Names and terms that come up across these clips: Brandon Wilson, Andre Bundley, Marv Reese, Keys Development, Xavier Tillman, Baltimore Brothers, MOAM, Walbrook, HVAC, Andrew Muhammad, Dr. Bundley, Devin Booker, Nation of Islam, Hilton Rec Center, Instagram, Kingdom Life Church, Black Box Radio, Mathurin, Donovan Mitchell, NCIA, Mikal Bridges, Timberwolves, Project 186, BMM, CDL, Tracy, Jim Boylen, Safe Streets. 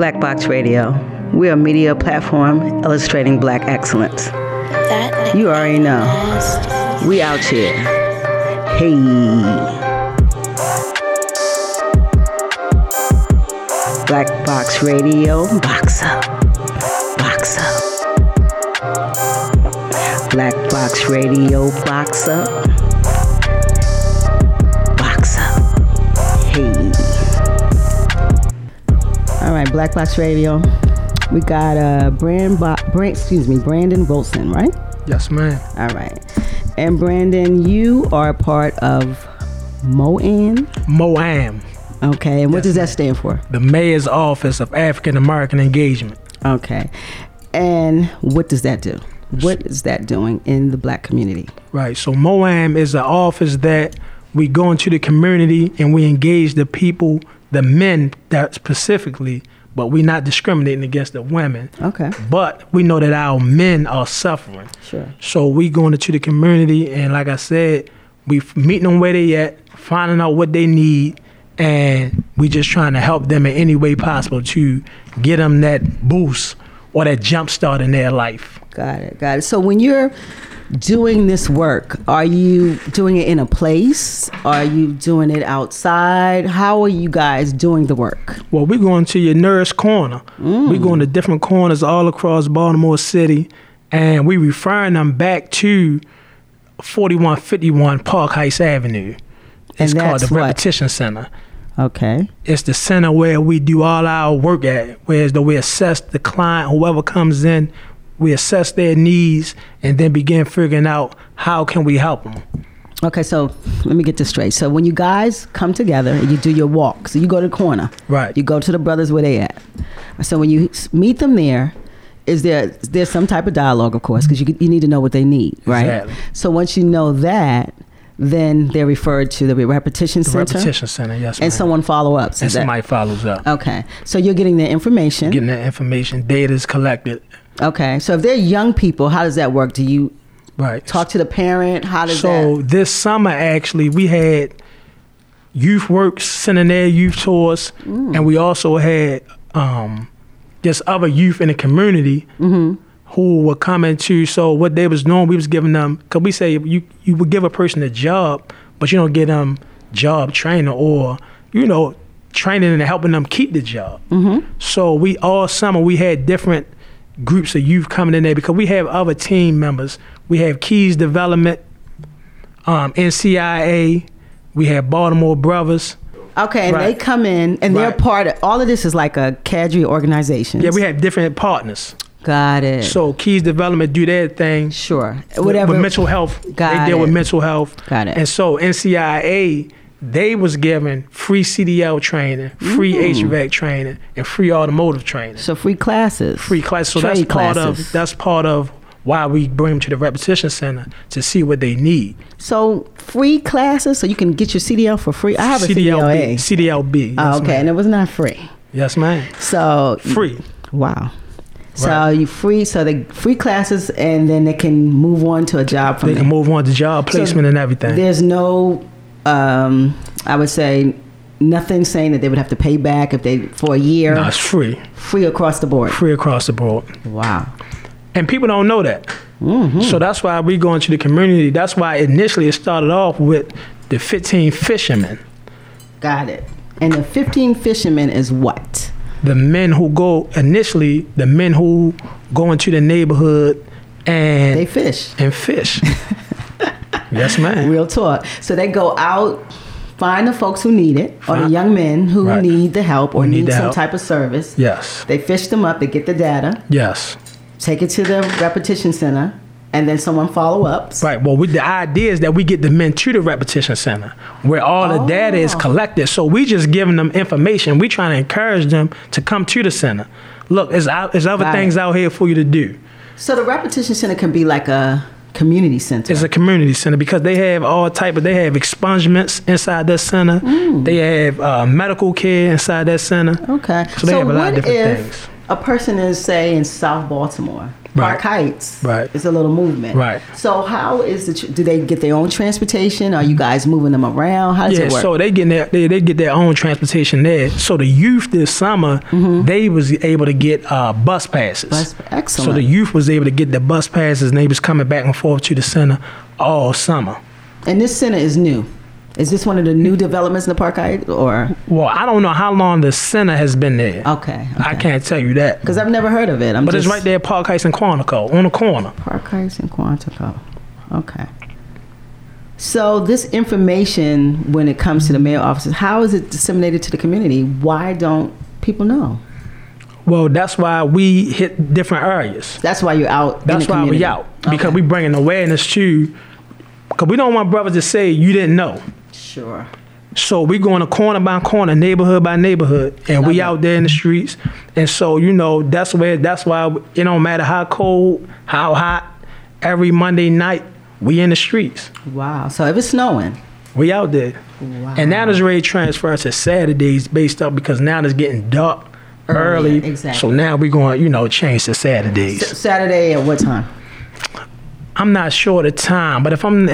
Black Box Radio. We are a media platform illustrating black excellence. You already know. We out here. Hey. Black Box Radio. Box up. Box up. Black Box Radio. Box up. All right, Black Box Radio. We got Brandon Wilson, right? Yes, ma'am. All right. And Brandon, you are part of MOAM? MOAM. Okay, and what does that stand for? The Mayor's Office of African American Engagement. Okay. And what does that do? What is that doing in the black community? Right, so MOAM is an office that we go into the community and we engage the people, the men that specifically, but we're not discriminating against the women. Okay. But we know that our men are suffering. Sure. So we going into the community, and like I said, we meeting them where they at, finding out what they need, and we just trying to help them in any way possible to get them that boost or that jump start in their life. Got it. So when you're doing this work, are you doing it in a place? Are you doing it outside? How are you guys doing the work? Well, we're going to your nearest corner. We're going to different corners all across Baltimore City, and we're referring them back to 4151 Park Heights Avenue. It's called the Repetition Center. Okay. It's the center where we do all our work at, whereas we assess the client, whoever comes in. We assess their needs and then begin figuring out how can we help them. Okay, so let me get this straight. So when you guys come together and you do your walk, so you go to the corner. Right. You go to the brothers where they at. So when you meet them there, is there some type of dialogue, of course, because you need to know what they need, right? Exactly. So once you know that, then they're referred to the repetition center? The repetition center, yes, ma'am. And someone follows up. And somebody follows up. Okay, so you're getting their information. Getting their information. Data is collected. Okay, so if they're young people, how does that work? Do you talk to the parent? So this summer, actually, we had youth work sending their youth tours, and we also had just other youth in the community who were coming to. So what they was doing, we was giving them, because we say you would give a person a job, but you don't get them job training or, training and helping them keep the job. So we all summer, we had different groups of youth coming in there because we have other team members. We have Keys Development, NCIA, we have Baltimore Brothers. Okay, and they come in and they're part of, all of this is like a cadre organization. Yeah, we have different partners. Got it. So Keys Development do their thing. Sure. Whatever. With mental health. They deal with mental health. Got it. And so NCIA, they was given free CDL training, free HVAC training, and free automotive training. So free classes. So that's part of why we bring them to the repetition center to see what they need. So free classes, so you can get your CDL for free. I have a CDLA. CDLB. Oh, okay, and it was not free. Yes, ma'am. So free. Wow. So you free, so they free classes, and then they can move on to a job. They can move on to job placement and everything. There's no, I would say, nothing saying that they would have to pay back for a year. No, it's free. Free across the board. Wow. And people don't know that. So that's why we go into the community. That's why initially it started off with the 15 fishermen. Got it. And the 15 fishermen is what? The men who go into the neighborhood and they fish. Yes, ma'am. Real talk. So they go out, find the folks who need it, or the young men who need the help or need some type of service. Yes. They fish them up. They get the data. Yes. Take it to the repetition center, and then someone follow up. Right. Well, the idea is that we get the men to the repetition center where all the data is collected. So we just giving them information. We trying to encourage them to come to the center. Look, there's other things out here for you to do. So the repetition center can be like a community center. It's a community center because they have they have expungements inside that center. They have medical care inside that center. Okay. So they have a lot of different things. a person is, say, in South Baltimore, Park Heights, it's a little movement. Right. So how is it, do they get their own transportation? Are you guys moving them around? How does it work? Yeah, so they get their own transportation there. So the youth this summer, they was able to get bus passes. Excellent. So the youth was able to get the bus passes, and they was coming back and forth to the center all summer. And this center is new. Is this one of the new developments in the Park Heights, or? Well, I don't know how long the center has been there. Okay. I can't tell you that. Because I've never heard of it. But it's right there at Park Heights and Quantico, on the corner. Park Heights and Quantico. Okay. So this information, when it comes to the mayor's offices, how is it disseminated to the community? Why don't people know? Well, that's why we hit different areas. That's why you're out in the community. That's why we're out. Okay. Because we're bringing awareness to, because we don't want brothers to say, you didn't know. Sure. So we're going to corner by corner, neighborhood by neighborhood, and we out there in the streets. And so, you know, that's why it don't matter how cold, how hot, every Monday night, we in the streets. Wow. So if it's snowing, we out there. Wow. And now there's already transferred to Saturdays based up because now it's getting dark early. Yeah, exactly. So now we're going to, you know, change to Saturdays. Saturday at what time? I'm not sure the time, but if I'm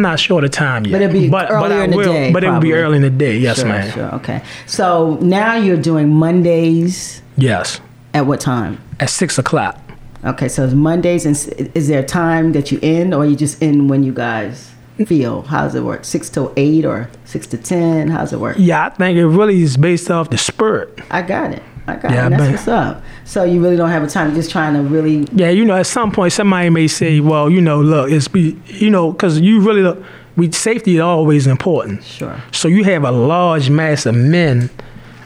not sure the time yet. But it'll be earlier in the day. But it'll be early in the day, yes, sure, ma'am. Sure, okay. So now you're doing Mondays. Yes. At what time? At 6:00. Okay, so it's Mondays, and is there a time that you end, or you just end when you guys feel? How does it work? 6 to 8 or 6 to 10? How does it work? Yeah, I think it really is based off the spirit. I got it. That's what's up. So you really don't have a time just trying to really... Yeah, you know, at some point, somebody may say, well, you know, look, it's be, you know, because you really look, safety is always important. Sure. So you have a large mass of men,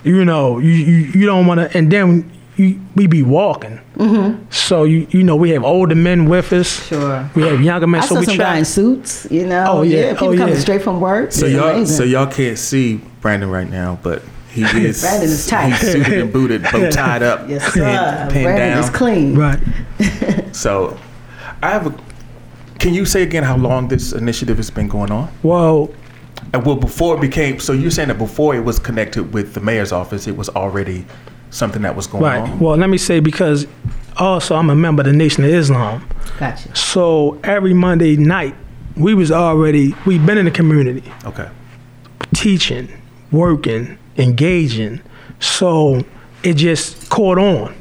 you know, you don't want to, and then we be walking. Mm-hmm. So, you know, we have older men with us. Sure. We have younger men. I saw some guy in suits, you know. Oh, yeah. People coming straight from work. So y'all can't see Brandon right now, but... He is. Brandon is tight. He's suited and booted, both tied up. Yes, sir. Pinned down. Is clean. Right. So, can you say again how long this initiative has been going on? Well, before it became. So you're saying that before it was connected with the mayor's office, it was already something that was going on. Right. Well, let me say because also I'm a member of the Nation of Islam. Gotcha. So every Monday night, we've been in the community. Okay. Teaching, working, engaging, so it just caught on.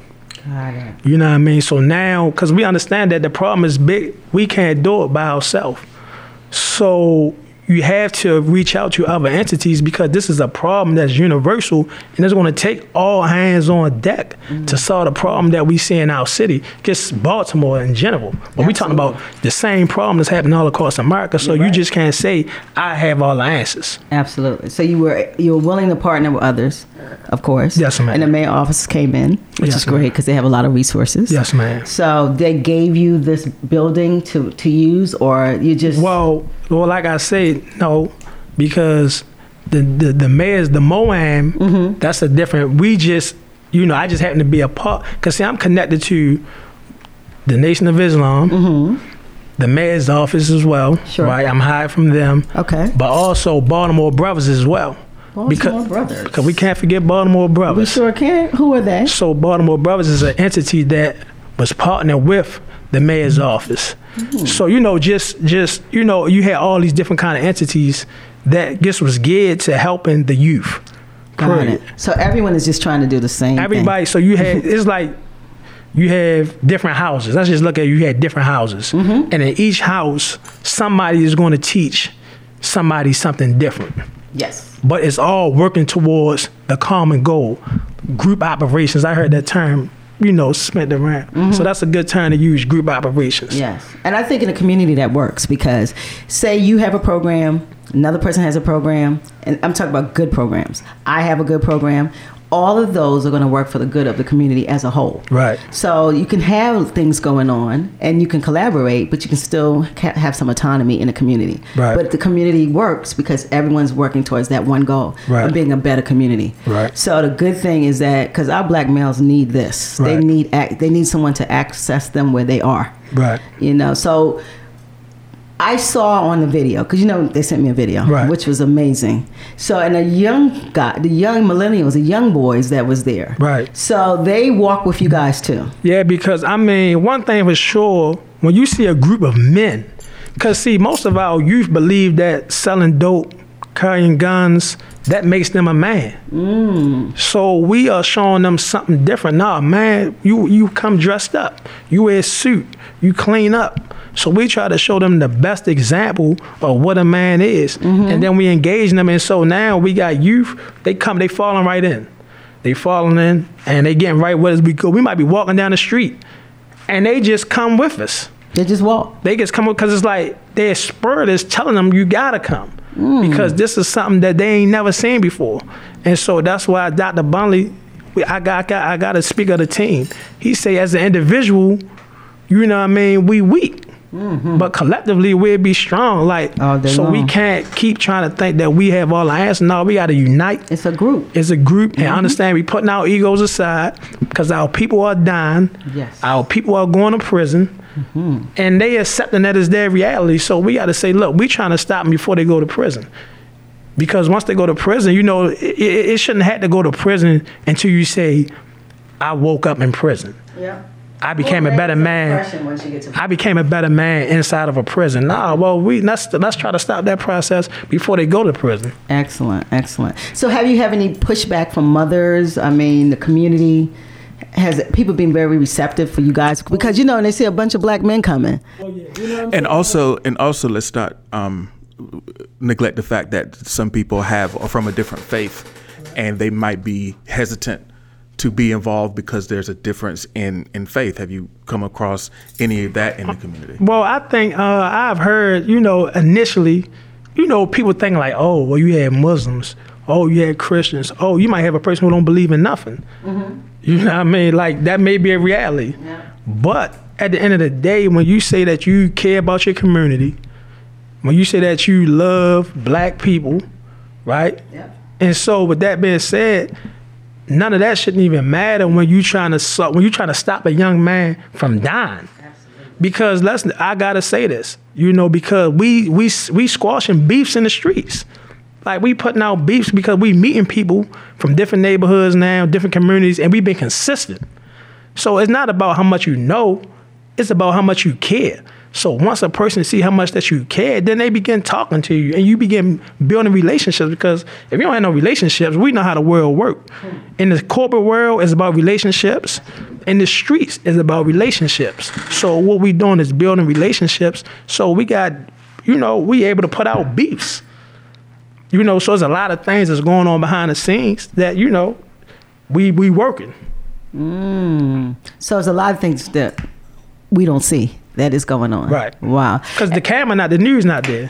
Got it. You know what I mean? So now, because we understand that the problem is big, we can't do it by ourselves. So you have to reach out to other entities because this is a problem that's universal and it's going to take all hands on deck to solve the problem that we see in our city, just Baltimore in general. But we're talking about the same problem that's happening all across America. So you just can't say, I have all the answers. Absolutely. So you were willing to partner with others, of course. Yes, ma'am. And the mayor's office came in, which is great because they have a lot of resources. Yes, ma'am. So they gave you this building to use, or you just... Well, like I said, no, because the mayor's, the MOAM, that's a different, we just, you know, I just happen to be a part, because see, I'm connected to the Nation of Islam, the mayor's office as well, sure. Right? I'm hired from them. Okay. But also Baltimore Brothers as well. Because we can't forget Baltimore Brothers. We sure can. Who are they? So Baltimore Brothers is an entity that was partnered with the mayor's office. So, you know, just you know, you had all these different kind of entities that just was geared to helping the youth. Got it. So everyone is just trying to do the same thing. So you had, it's like you have different houses. Let's just look at you had different houses. Mm-hmm. And in each house, somebody is going to teach somebody something different. Yes. But it's all working towards the common goal. Group operations, I heard that term, you know, spent around. So that's a good time to use group operations. Yes. And I think in a community that works because say you have a program, another person has a program, and I'm talking about good programs. I have a good program. All of those are going to work for the good of the community as a whole. Right. So you can have things going on and you can collaborate, but you can still have some autonomy in the community. Right. But the community works because everyone's working towards that one goal of being a better community. Right. So the good thing is that because our black males need this, they need someone to access them where they are. Right. You know, so I saw on the video, because you know they sent me a video, right, which was amazing. So, and a young guy, the young millennials, the young boys that was there. Right. So they walk with you guys too. Yeah, because I mean, one thing for sure, when you see a group of men, because see, most of our youth believe that selling dope, carrying guns, that makes them a man. Mm. So we are showing them something different. Nah, man, you come dressed up. You wear a suit. You clean up. So we try to show them the best example of what a man is. Mm-hmm. And then we engage them. And so now we got youth, they falling right in. They falling in and they getting right with us. We might be walking down the street and they just come with us. They just walk. They just come with, because it's like their spirit is telling them you gotta come. Mm. Because this is something that they ain't never seen before. And so that's why Dr. Bundley, I got to speak of the team. He say as an individual, you know what I mean, we weak. Mm-hmm. But collectively we'll be strong. Like so long. We can't keep trying to think that we have all our answers. No, we gotta unite. It's a group. It's a group. Mm-hmm. And understand we putting our egos aside, because our people are dying. Yes. Our people are going to prison. Mm-hmm. And they accepting that as their reality. So we gotta say, look, we trying to stop them before they go to prison. Because once they go to prison, you know, it shouldn't have to go to prison until you say, I woke up in prison. Yeah. I became a better man. I became a better man inside of a prison. Nah, well, let's try to stop that process before they go to prison. Excellent, excellent. So, have you had any pushback from mothers? I mean, the community, has people been very receptive for you guys? Because you know, and they see a bunch of black men coming. Oh, yeah. You know what I'm saying? And also, let's not neglect the fact that some people are from a different faith, and they might be hesitant to be involved because there's a difference in faith. Have you come across any of that in the community? Well, I think I've heard, you know, initially, you know, people think like, oh, well, you had Muslims. Oh, you had Christians. Oh, you might have a person who don't believe in nothing. Mm-hmm. You know what I mean? Like, that may be a reality. Yeah. But at the end of the day, when you say that you care about your community, when you say that you love black people, right? Yeah. And so with that being said, none of that shouldn't even matter when you trying to stop a young man from dying. Absolutely. Because I gotta say this, you know, because we squashing beefs in the streets, like we putting out beefs because we meeting people from different neighborhoods now, different communities, and we've been consistent. So it's not about how much you know, it's about how much you care. So once a person see how much that you care, then they begin talking to you and you begin building relationships, because if you don't have no relationships, we know how the world works. In the corporate world, it's about relationships. In the streets, it's about relationships. So what we doing is building relationships. So we got, you know, we able to put out beefs. You know, so there's a lot of things that's going on behind the scenes that, you know, we working. Mm. So there's a lot of things that we don't see that is going on. Right. Wow. Because the camera not, the news not there.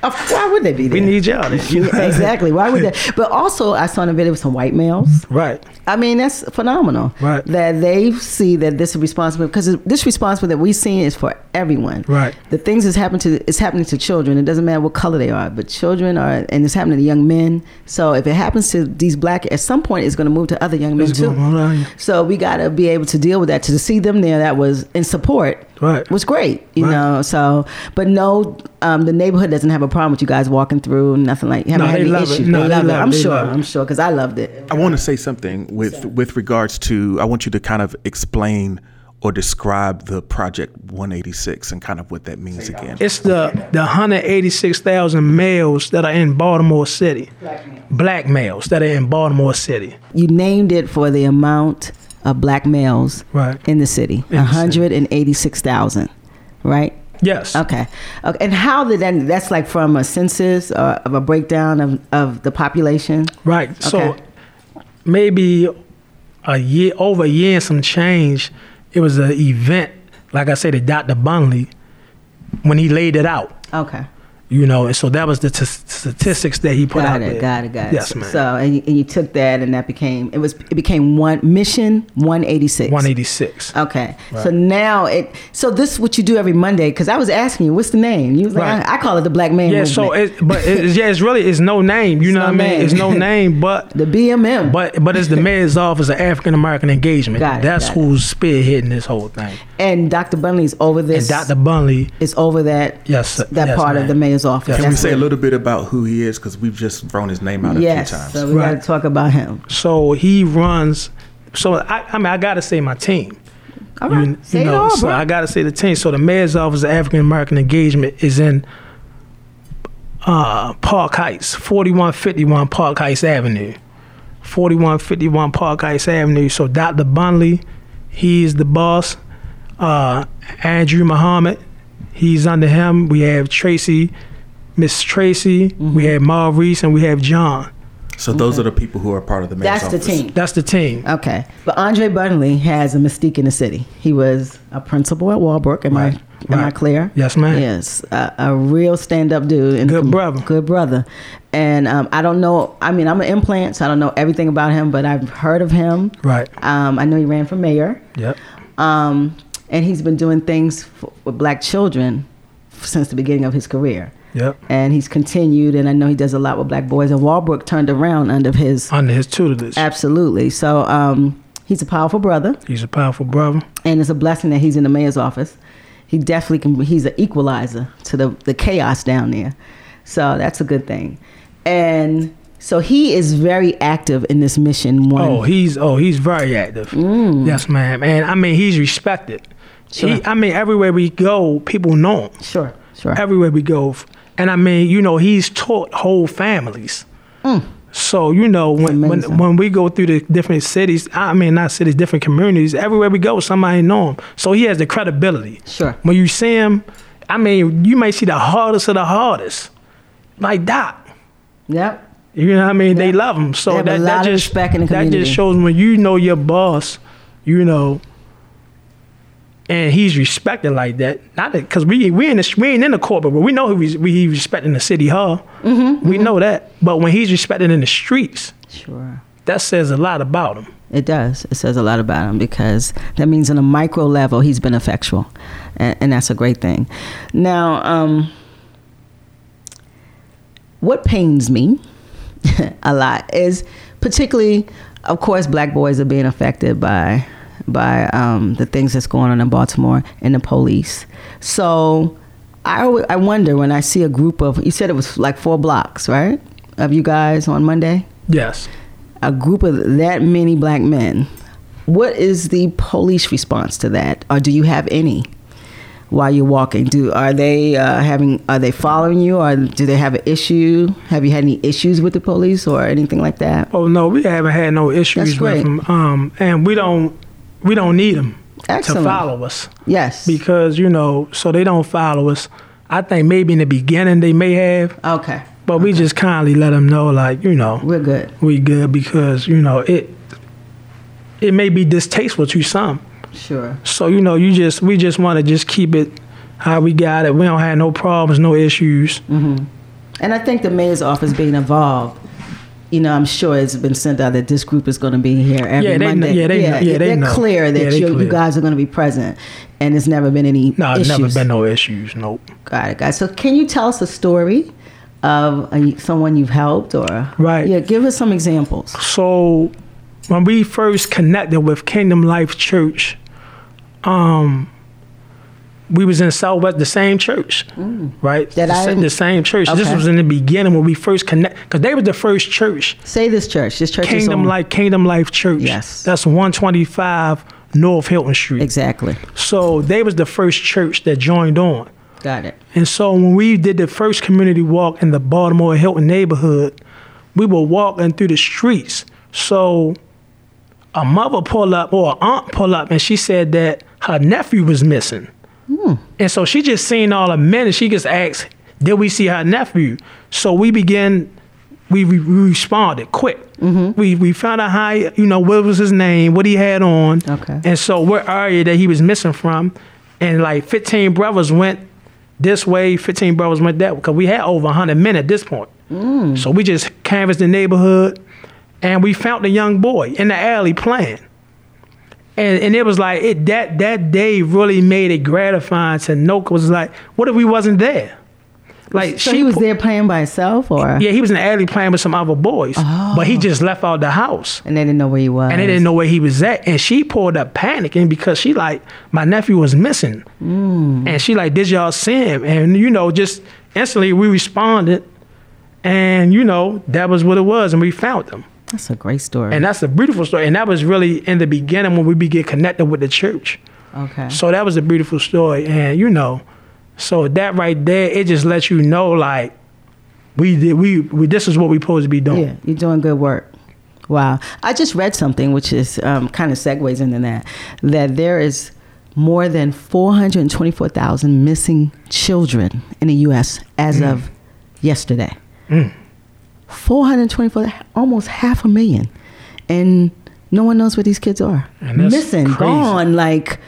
Why would they be there? We need y'all there. Yeah, exactly. Why would they? But also, I saw in the video some white males. Right. I mean, that's phenomenal. Right. That they see that this is responsible, because this responsibility that we've seen is for everyone. Right. The things that's happened to, it's happening to children. It doesn't matter what color they are, but children are, and it's happening to young men. So if it happens to these black, at some point, it's going to move to other young men too. So we got to be able to deal with that. To see them there, that was in support. Right. Was great, you right. know. So, but no, the neighborhood doesn't have a problem with you guys walking through. Nothing like having any issues. No, they love it. I'm sure, because I loved it. I want to say something with regards to. I want you to kind of explain or describe the Project 186 and kind of what that means again. It's the 186,000 males that are in Baltimore City. Black males that are in Baltimore City. You named it for the amount of black males in the city, 186,000, right? Yes. Okay. And how did that? That's like from a census or of a breakdown of the population, right? Okay. So maybe over a year and some change. It was an event, like I said, to Dr. Bundley when he laid it out. Okay. You know, and so that was the statistics that he put out there. Got it. Yes, ma'am. So, and you took that, and that became, it became one mission 186. 186. Okay. Right. So now this what you do every Monday, because I was asking you, what's the name? You was like, right. I call it the Black Man Movement. So it's no name. You know what I mean? It's no name, but the BMM. But it's the mayor's office of African American engagement. That's who's spearheading this whole thing. And Dr. Bundley's over this. And Dr. Bundley is over that. Yes, that yes, part ma'am. Of the mayor's office. Yes. Can we say a little bit about who he is? Because we've just thrown his name out a few times. So we got to talk about him. So he runs. So I got to say my team. All right, say it all, bro. I got to say the team. So the mayor's office of African American engagement is in Park Heights, 4151 Park Heights Avenue. So Dr. Bundley, he's the boss. Andrew Muhammad, he's under him. We have Tracy, Miss Tracy. Mm-hmm. We have Marv Reese, and we have John. So those are the people who are part of the mayor's office. That's the team. Okay. But Andre Bundley has a mystique in the city. He was a principal at Walbrook. Am I clear? Yes, ma'am. Yes. A real stand-up dude. Good brother. And I don't know. I mean, I'm an implant, so I don't know everything about him, but I've heard of him. Right. I know he ran for mayor. Yep. And he's been doing things with black children since the beginning of his career. Yep. And he's continued, and I know he does a lot with black boys. And Walbrook turned around under his tutelage. Absolutely. So he's a powerful brother. And it's a blessing that he's in the mayor's office. He definitely can. He's an equalizer to the chaos down there. So that's a good thing. And so he is very active in this mission. He's very active. Mm. Yes, ma'am. And I mean, he's respected. Sure. Everywhere we go, people know him. Sure. Everywhere we go. And I mean, he's taught whole families. Mm. So, when we go through the different cities, different communities, everywhere we go, somebody know him. So he has the credibility. Sure. When you see him, you may see the hardest of the hardest. Like Doc. Yep. You know what I mean? Yep. They love him. So that just shows when you know your boss, and he's respected like that. Not because we ain't in the corporate, but we know he's respecting the city hall. Mm-hmm, we know that. But when he's respected in the streets, sure, that says a lot about him. It does. It says a lot about him because that means on a micro level he's been effectual, and that's a great thing. Now, what pains me a lot is particularly, of course, black boys are being affected by the things that's going on in Baltimore and the police. So I wonder when I see a group of, you said it was like 4 blocks, right? Of you guys on Monday? Yes. A group of that many black men. What is the police response to that? Or do you have any while you're walking? Are they following you or do they have an issue? Have you had any issues with the police or anything like that? Oh, no, we haven't had no issues with them. And we don't need them to follow us. Yes. Because, so they don't follow us. I think maybe in the beginning they may have. Okay. But we just kindly let them know, we're good. We good because, it may be distasteful to some. Sure. So, we just want to just keep it how we got it. We don't have no problems, no issues. Mm-hmm. And I think the mayor's office being involved, I'm sure it's been sent out that this group is going to be here every Monday. They're clear that you guys are going to be present, and there's never been any issues. No, never been no issues, nope. Got it, guys. So can you tell us a story of someone you've helped or... Right. Yeah, give us some examples. So when we first connected with Kingdom Life Church, we was in Southwest, the same church, right? The same church. Okay. This was in the beginning when we first connected, because they were the first church. Say this church. This church Kingdom is Kingdom Life Church. Yes. That's 125 North Hilton Street. Exactly. So they was the first church that joined on. Got it. And so when we did the first community walk in the Baltimore Hilton neighborhood, we were walking through the streets. So a mother pulled up or an aunt pulled up and she said that her nephew was missing. And so she just seen all the men and she just asked, did we see her nephew? So we responded quick. Mm-hmm. We found out how, what was his name, what he had on. Okay. And so what area that he was missing from. And like 15 brothers went this way, 15 brothers went that way, because we had over 100 men at this point. Mm. So we just canvassed the neighborhood, and we found the young boy in the alley playing. And it was like, that day really made it gratifying to know, was like, what if we wasn't there? Like, so she was there playing by himself, or? Yeah, he was in the alley playing with some other boys, but he just left out the house. And they didn't know where he was. And they didn't know where he was at. And she pulled up panicking because she like, my nephew was missing. Mm. And she like, did y'all see him? And, you know, just instantly we responded. And, you know, that was what it was. And we found them. That's a great story. And that's a beautiful story. And that was really in the beginning when we began connected with the church. Okay. So that was a beautiful story. And, you know, so that right there, it just lets you know, like, we this is what we're supposed to be doing. Yeah, you're doing good work. Wow. I just read something, which is kind of segues into that there is more than 424,000 missing children in the U.S. as of yesterday. Mm. 424, almost 500,000. And no one knows where these kids are. Missing, crazy. Gone, like...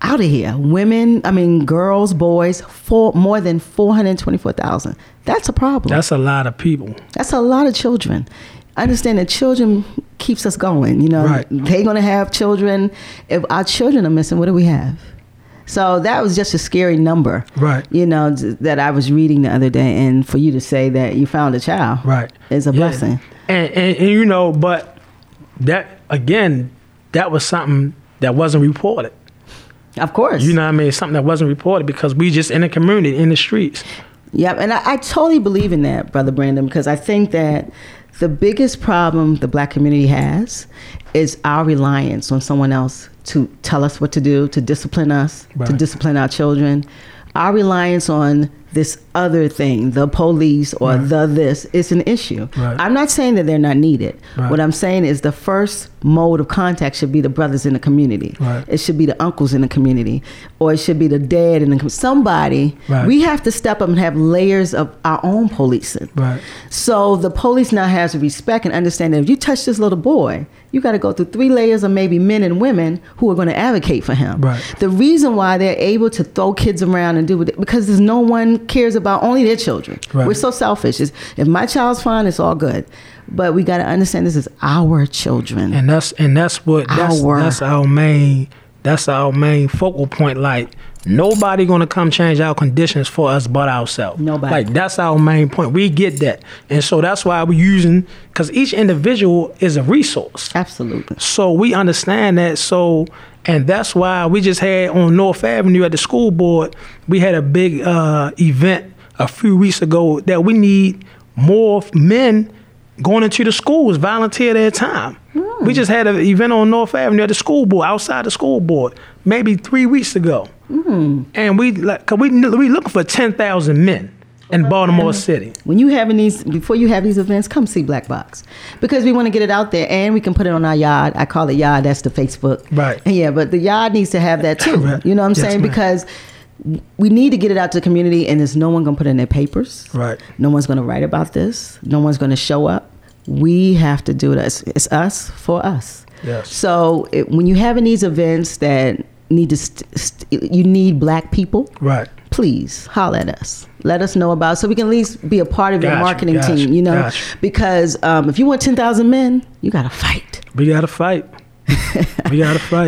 out of here. Women, I mean, girls, boys, more than 424,000. That's a problem. That's a lot of people. That's a lot of children. I understand that children keeps us going, you know. Right. They're going to have children. If our children are missing, what do we have? So that was just a scary number, right? You know, that I was reading the other day. And for you to say that you found a child, right, is a blessing. And you know, but that, again, that was something that wasn't reported. Of course. You know what I mean? It's something that wasn't reported because we just in the community, in the streets. Yep, and I totally believe in that, Brother Brandon, because I think that the biggest problem the black community has is our reliance on someone else to tell us what to do, to discipline us, right, to discipline our children. Our reliance on this other thing, the police or right, this, it's an issue. Right. I'm not saying that they're not needed. Right. What I'm saying is the first mode of contact should be the brothers in the community. Right. It should be the uncles in the community, or it should be the dad in the community. Somebody, right, we have to step up and have layers of our own policing. Right. So the police now has to respect and understand that if you touch this little boy, you got to go through 3 layers of maybe men and women who are going to advocate for him. Right. The reason why they're able to throw kids around and do with it, because there's no one cares about only their children. Right. We're so selfish. It's, if my child's fine, it's all good. But we got to understand this is our children. And that's our main focal point. Like, nobody going to come change our conditions for us but ourselves. Nobody. Like, that's our main point. We get that. And so that's why we're using, because each individual is a resource. Absolutely. So we understand that. So, and that's why we just had on North Avenue at the school board, we had a big event a few weeks ago that we need more men going into the schools, volunteer their time. Mm. We just had an event on North Avenue at the school board, outside the school board, maybe 3 weeks ago. Mm. And we looking for 10,000 men in Baltimore City. When you having these, before you have these events, come see Black Box, because we want to get it out there and we can put it on our yard. I call it yard. That's the Facebook. Right. Yeah, but the yard needs to have that too. Right. You know what I'm saying? Ma'am. Because we need to get it out to the community, and there's no one going to put it in their papers. Right. No one's going to write about this. No one's going to show up. We have to do it. It's us for us. Yes. So when you're having these events that need to, you need black people. Right. Please holler at us. Let us know about it so we can at least be a part of your marketing team, you know, because if you want 10,000 men, you got to fight. We got to fight.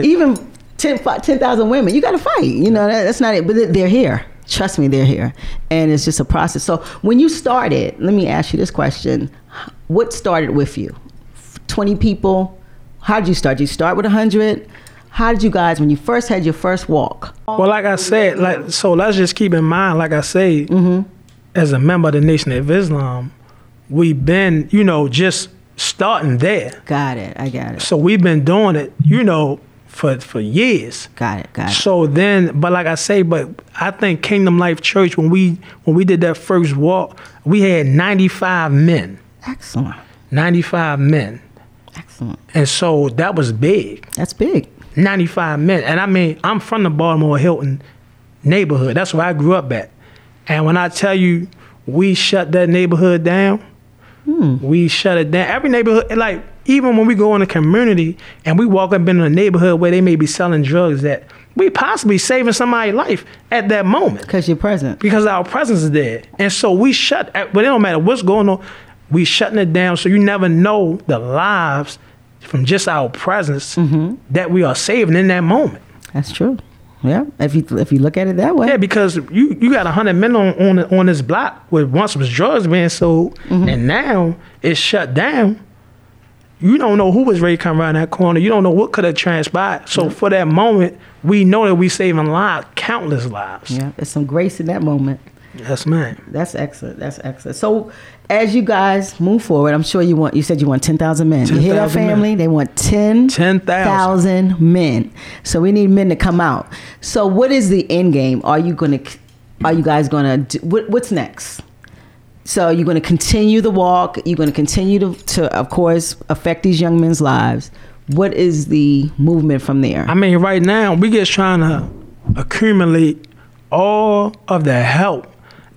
Even 10,000 women, you got to fight. You know, that's not it. But they're here. Trust me, they're here. And it's just a process. So when you started, let me ask you this question. What started with you? 20 people. How did you start? Did you start with 100? How did you guys, when you first had your first walk? Well, like I said, so let's just keep in mind, like I say, mm-hmm, as a member of the Nation of Islam, we've been, you know, just starting there. Got it. I got it. So we've been doing it, you know, for years. Got it. So then, but like I say, but I think Kingdom Life Church, when we did that first walk, we had 95 men. Excellent. 95 men. Excellent. And so that was big. That's big. 95 men. And I mean, I'm from the Baltimore Hilton neighborhood. That's where I grew up at. And when I tell you, we shut that neighborhood down. We shut it down. Every neighborhood, like, even when we go in the community and we walk up in a neighborhood where they may be selling drugs, that we possibly saving somebody's life at that moment. Because you're present. Because our presence is there. And so we shut, but it don't matter what's going on, we shutting it down. So you never know the lives from just our presence that we are saving in that moment. That's true. Yeah, if you look at it that way. Yeah, because you got 100 men on this block where once was drugs being sold, and now it's shut down. You don't know who was ready to come around that corner. You don't know what could have transpired. So for that moment, we know that we saving lives, countless lives. Yeah, there's some grace in that moment. Yes, ma'am. That's excellent. That's excellent. So as you guys move forward, I'm sure you said you want 10,000 men. 10, you hear our family? Men. They want 10,000 men. So we need men to come out. So what is the end game? What's next? So you're going to continue the walk. You're going to continue to, of course, affect these young men's lives. What is the movement from there? I mean, right now, we're just trying to accumulate all of the help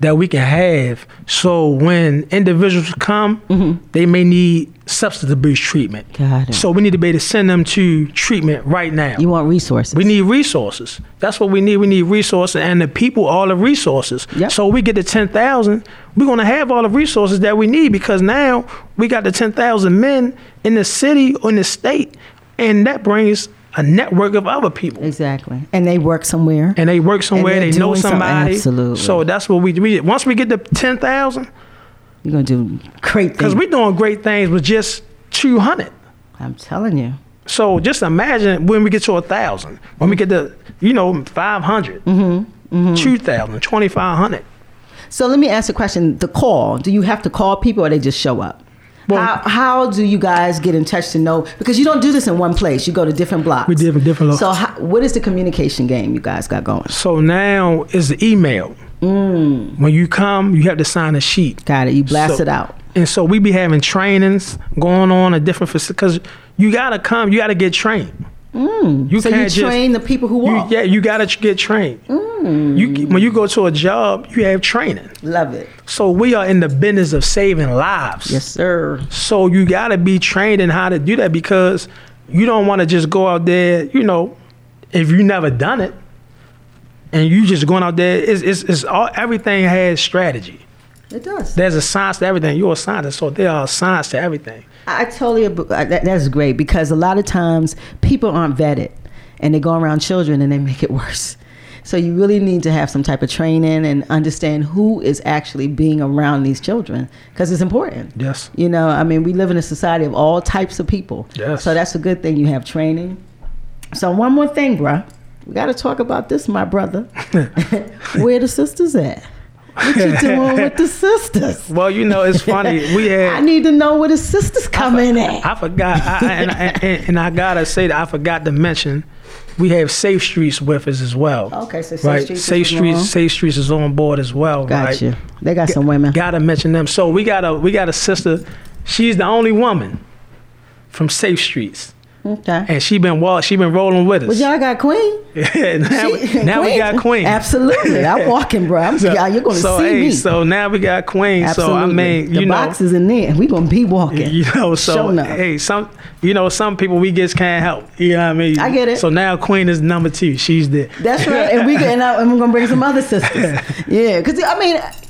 that we can have. So when individuals come, they may need substance abuse treatment. Got it. So we need to be able to send them to treatment right now. You want resources. We need resources. That's what we need. We need resources, and the people all the resources. Yep. So we get to 10,000, we're going to have all the resources that we need, because now we got the 10,000 men in the city or in the state, and that brings a network of other people. Exactly. And they work somewhere. They know somebody. Absolutely. So that's what we did. Once we get to 10,000. You're going to do great things. Because we're doing great things with just 200. I'm telling you. So just imagine when we get to 1,000. When we get to, 500. 2,000, 2,500. So let me ask a question. The call. Do you have to call people or they just show up? Well, how do you guys get in touch to know? Because you don't do this in one place. You go to different blocks. We did different blocks. So what is the communication game you guys got going? So now is the email. When you come, you have to sign a sheet. Got it. You blast it out. And so we be having trainings going on at different facilities. Because you got to come. You got to get trained. You train the people who walk. You got to get trained. When you go to a job, you have training. Love it. So we are in the business of saving lives. Yes, sir. So you got to be trained in how to do that, because you don't want to just go out there, if you never done it, and you just going out there, everything has strategy. It does. There's a science to everything. You're a scientist, so there are science to everything. I totally agree. That's great, because a lot of times people aren't vetted and they go around children and they make it worse. So you really need to have some type of training and understand who is actually being around these children, because it's important. Yes. We live in a society of all types of people. Yes. So that's a good thing you have training. So one more thing, bruh. We got to talk about this, my brother. Where the sisters at? What you doing with the sisters? Well, it's funny. I need to know where the sisters come in at. I forgot, and I gotta say that I forgot to mention, we have Safe Streets with us as well. Okay, so Safe Streets. Safe Streets is on board as well. Gotcha. Right? They got some women. Gotta mention them. So we got a sister. She's the only woman from Safe Streets. Okay. And she been rolling with us. Well, y'all got Queen. Yeah, we got Queen. Absolutely. I'm walking, bro. You're going to see me. So now we got Queen. Absolutely. So, the box is in there. We're going to be walking. Some people we just can't help. You know what I mean? I get it. So now Queen is number 2. She's there. That's right. And we're going to bring some other sisters. Yeah. Because,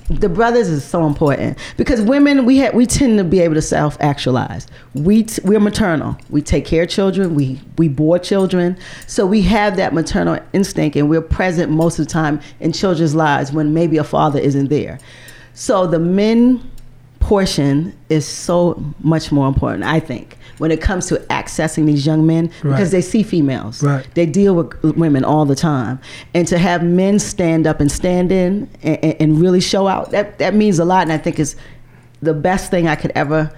the brothers is so important, because women, we tend to be able to self-actualize. We're maternal. We take care of children. We bore children. So we have that maternal instinct, and we're present most of the time in children's lives when maybe a father isn't there. So the men portion is so much more important, I think, when it comes to accessing these young men, because they see females. Right. They deal with women all the time. And to have men stand up and stand in and really show out, that means a lot, and I think is the best thing I could ever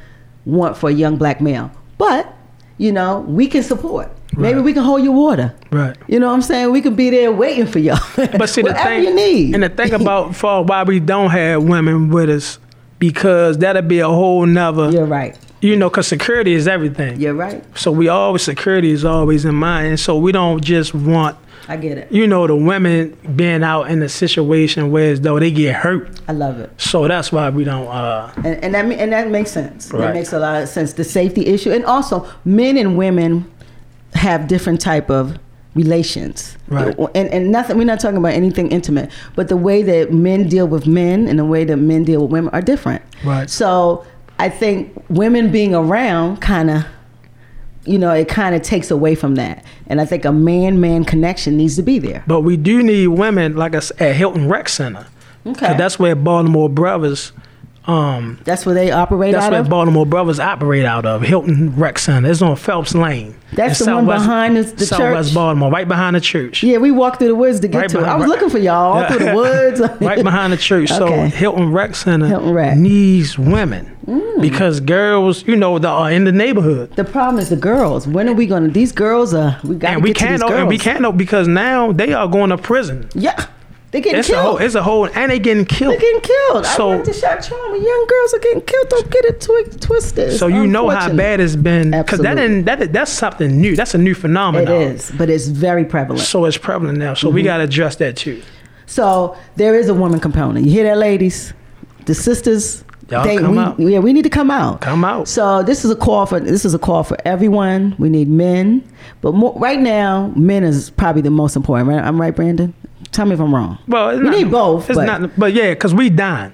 want for a young black male. But, we can support. Right. Maybe we can hold your water. Right. You know what I'm saying? We can be there waiting for y'all. But see, whatever you need. And the thing about why we don't have women with us, because that'll be a whole nother. You're right. Because security is everything. You're right. So security is always in mind. And so we don't just want I get it. You know, the women being out in a situation where as though they get hurt. I love it. So that's why we don't. And that makes sense. Right. That makes a lot of sense. The safety issue, and also men and women have different type of relations, right? And nothing. We're not talking about anything intimate, but the way that men deal with men and the way that men deal with women are different, right? So I think women being around kind of, you know, it kind of takes away from that. And I think a man-man connection needs to be there. But we do need women, like I said, at Hilton Rec Center. Okay, that's where Baltimore Brothers. That's where they operate out of? That's where Baltimore Brothers operate out of, Hilton Rec Center. It's on Phelps Lane. That's the one behind the church? Southwest Baltimore, right behind the church. Yeah, we walked through the woods to get to it. I was looking for y'all, all through the woods. Right behind the church. Okay. So Hilton Rec Center needs women because girls, you know, are in the neighborhood. The problem is the girls. When are we going to, these girls are, we got to get to these girls. And we can't know because now they are going to prison. Yeah. They're getting killed. And they're getting killed. So, I went to shock trauma. Young girls are getting killed. Don't get it twisted. So you know how bad it's been. Because that's something new. That's a new phenomenon. It is, but it's very prevalent. So it's prevalent now. So we got to address that too. So there is a woman component. You hear that, ladies? The sisters. Y'all come out. Yeah, we need to come out. Come out. So this is a call for everyone. We need men, but right now, men is probably the most important. Right? I'm right, Brandon. Tell me if I'm wrong. Well, we need both. But yeah, because we dying.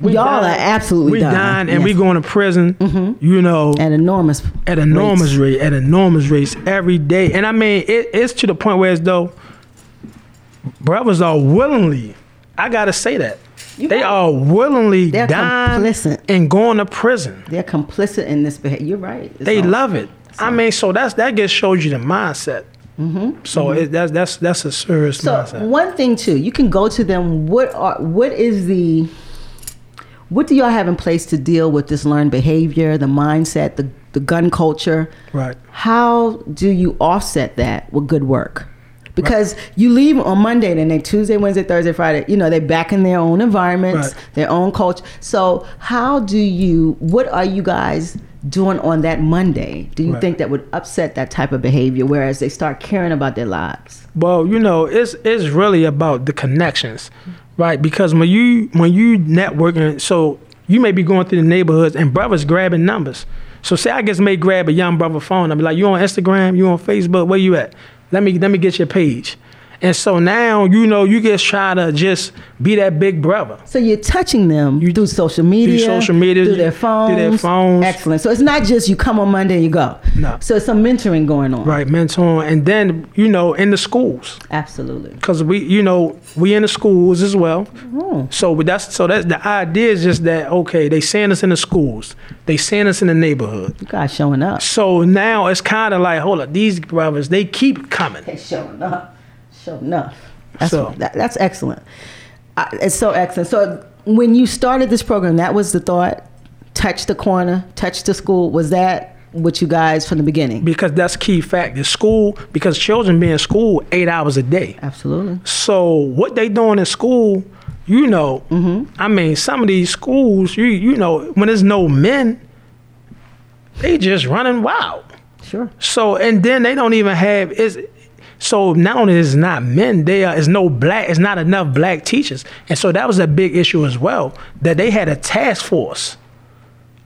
Y'all are absolutely dying. We dying, and we going to prison. Mm-hmm. You know, at enormous rates every day. And I mean, it's to the point where as though brothers are willingly. I gotta say that. They're dying complicit. And going to prison. They're complicit in this behavior. You're right. They love it. So. I mean, so that just shows you the mindset. Mm-hmm. So that's a serious mindset. So one thing too, you can go to them. What do y'all have in place to deal with this learned behavior, the mindset, the gun culture? Right. How do you offset that with good work? Because you leave on Monday, and then they Tuesday, Wednesday, Thursday, Friday, you know, they're back in their own environments, their own culture. So what are you guys doing on that Monday? Do you think that would upset that type of behavior, whereas they start caring about their lives? Well, you know, it's really about the connections, right? Because when you networking, so you may be going through the neighborhoods and brothers grabbing numbers. So say I just may grab a young brother phone. I'm like, you on Instagram? You on Facebook? Where you at? Let me get your page. And so now, you know, you just try to just be that big brother. So you're touching them. You do social media. Through their phones. Excellent. So it's not just you come on Monday and you go. No. So it's some mentoring going on. Right, mentoring. And then, you know, in the schools. Absolutely. Because we in the schools as well. Mm-hmm. So that's the idea is just that, okay, they send us in the schools. They send us in the neighborhood. You guys showing up. So now it's kind of like, hold up, these brothers, they keep coming. They're showing up. Sure enough. That's excellent. It's so excellent. So when you started this program, that was the thought, touch the corner, touch the school. Was that what you guys from the beginning? Because that's key fact. The school, because children be in school 8 hours a day. Absolutely. So what they doing in school, you know, I mean, some of these schools, you know, when there's no men, they just running wild. Sure. So, and then they don't even have... So not only is it not men, it's not enough black teachers. And so that was a big issue as well, that they had a task force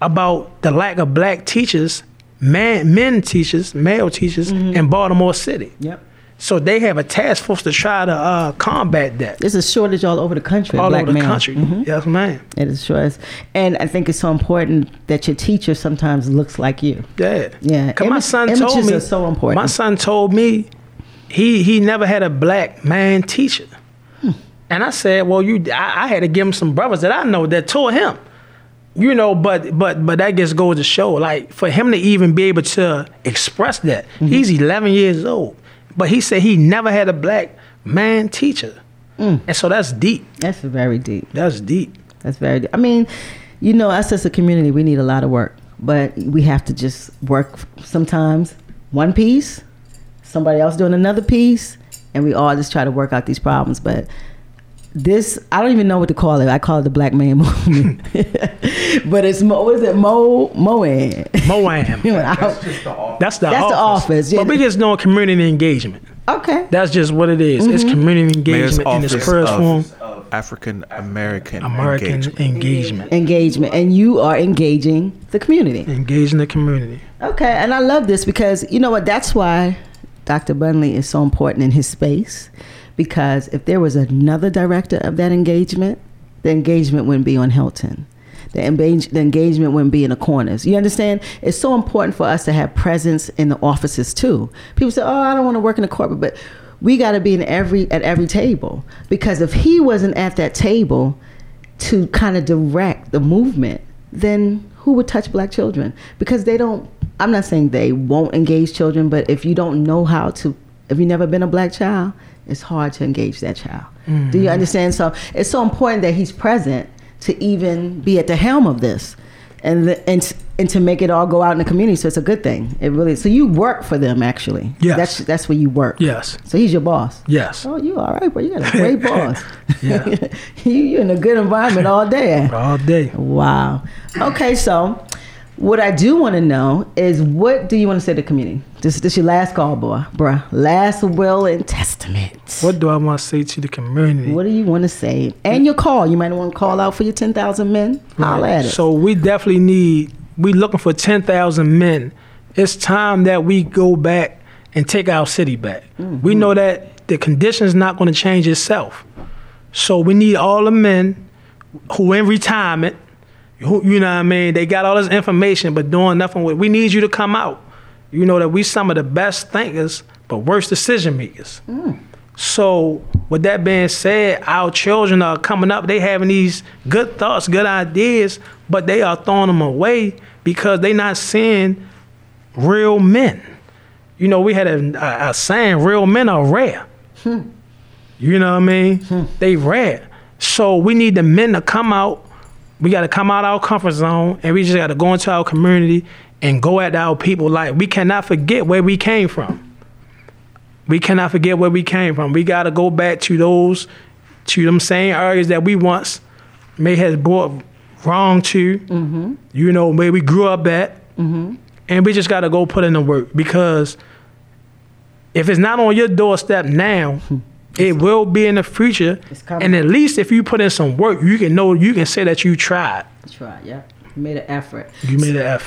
about the lack of black teachers, male teachers in Baltimore City. Yep. So they have a task force to try to combat that. There's a shortage all over the country. Yes, ma'am. It is sure. And I think it's so important that your teacher sometimes looks like you. Yeah. Yeah. Images are so important. My son told me, he never had a black man teacher. And I said, well, I had to give him some brothers that I know that taught him. You know, but that just goes to show, like, for him to even be able to express that. He's 11 years old. But he said he never had a black man teacher. And so that's deep. That's very deep. That's very deep. I mean, you know, us as a community, we need a lot of work. But we have to just work sometimes one piece, somebody else doing another piece, and we all just try to work out these problems. But this, I don't even know what to call it. I call it the Black Man Movement. But it's, what is it? MOAM. MOAM. You know, that's just the office. That's the office. Yeah. But we just know community engagement. Okay. That's just what it is. Mm-hmm. It's community engagement in its first form. African American engagement. And you are engaging the community. Engaging the community. Okay. And I love this because, you know what, that's why Dr. Bundley is so important in his space. Because if there was another director of that engagement, the engagement wouldn't be on Hilton. The engagement wouldn't be in the corners. You understand? It's so important for us to have presence in the offices too. People say, oh, I don't want to work in the corporate, but we got to be in at every table. Because if he wasn't at that table to kind of direct the movement, then who would touch Black children? Because they don't, I'm not saying they won't engage children, but if you don't know how to, if you've never been a Black child, it's hard to engage that child. Mm-hmm. Do you understand? So it's so important that he's present to even be at the helm of this and to make it all go out in the community. So it's a good thing. It really, so you work for them actually. Yes. That's where you work. Yes. So he's your boss. Yes. Oh, you all right, bro. You got a great boss. Yeah. You're in a good environment all day. All day. Wow. Okay, so what I do want to know is, what do you want to say to the community? This your last call, boy, bruh. Last will and testament. What do I want to say to the community? What do you want to say? And your call. You might want to call out for your 10,000 men. Holler at it. So we definitely need, we looking for 10,000 men. It's time that we go back and take our city back. Mm-hmm. We know that the condition's not going to change itself. So we need all the men who in retirement, who, you know what I mean, they got all this information but doing nothing with it. We need you to come out. You know that we some of the best thinkers but worst decision makers. Mm. So with that being said, our children are coming up. They having these good thoughts, good ideas, but they are throwing them away because they not seeing real men. You know, we had a saying, real men are rare. Hmm. You know what I mean? Hmm. They rare. So we need the men to come out. We got to come out of our comfort zone, and we just got to go into our community and go at our people. Like, we cannot forget where we came from. We got to go back to them same areas that we once may have brought wrong to, mm-hmm. you know, where we grew up at. Mm-hmm. And we just got to go put in the work, because if it's not on your doorstep now, it will be in the future, and at least if you put in some work, you can say that you tried. Yeah. You made an effort.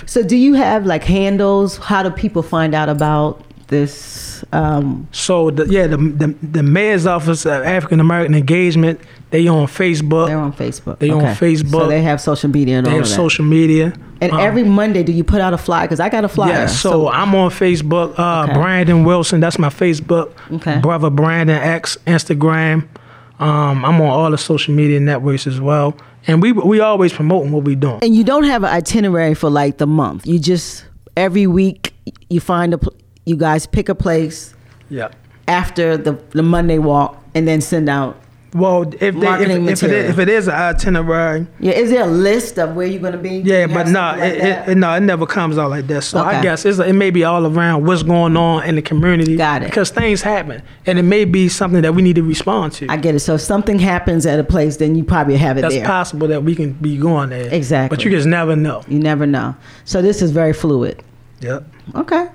So do you have like handles? How do people find out about this? So the mayor's office of African American Engagement, They're on Facebook. So they have social media and all that. And every Monday, do you put out a flyer? Because I got a flyer. Yeah, so I'm on Facebook. Brandon Wilson, that's my Facebook. Okay. Brother Brandon X, Instagram. I'm on all the social media networks as well. And we always promoting what we doing. And you don't have an itinerary for like the month. You just, every week, you find you guys pick a place. Yeah. After the Monday walk, and then send out. Well, if it is an itinerary, yeah, is there a list of where you're going to be? Yeah, but it never comes out like that. So okay. I guess it may be all around what's going on in the community. Got it. Because things happen, and it may be something that we need to respond to. I get it. So if something happens at a place, then you probably have it. That's there. That's possible that we can be going there. Exactly. But you just never know. You never know. So this is very fluid. Yep. Okay.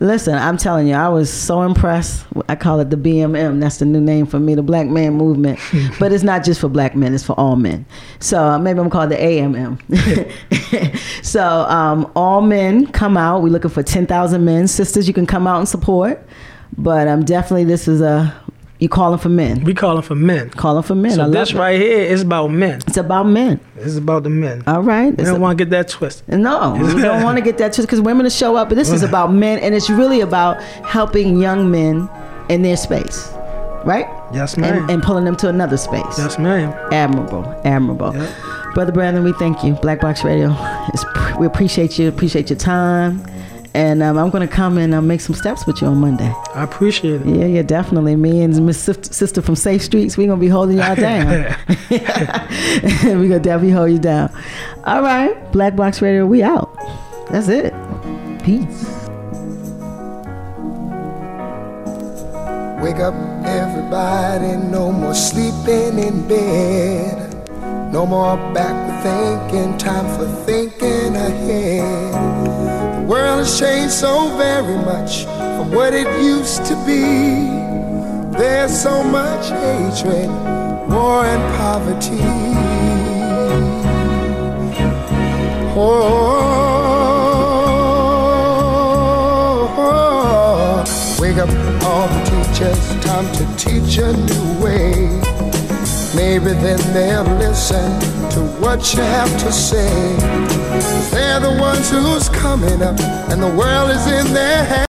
Listen, I'm telling you, I was so impressed. I call it the BMM. That's the new name for me, the Black Man Movement. But it's not just for Black men, it's for all men. So maybe I'm called the AMM. So all men come out. We're looking for 10,000 men. Sisters, you can come out and support. But definitely this is you calling for men. We calling for men. So this right here is about men. It's about men. It's about the men. All right. We don't want to get that twisted. No, we don't want to get that twisted, because women will show up. But this is about men, and it's really about helping young men in their space, right? Yes, ma'am. And pulling them to another space. Yes, ma'am. Admirable. Yep. Brother Brandon, we thank you. Black Box Radio. We appreciate you. Appreciate your time. And I'm going to come and make some steps with you on Monday. I appreciate it. Yeah, definitely. Me and Miss Sister from Safe Streets, we're going to be holding y'all down. We're going to definitely hold you down. All right. Black Box Radio, we out. That's it. Peace. Wake up, everybody, no more sleeping in bed. No more backward thinking, time for thinking ahead. The world has changed so very much from what it used to be. There's so much hatred, war and poverty. Wake up all the teachers, time to teach a new way. Maybe then they'll listen to what you have to say. They're the ones who's coming up, and the world is in their hands.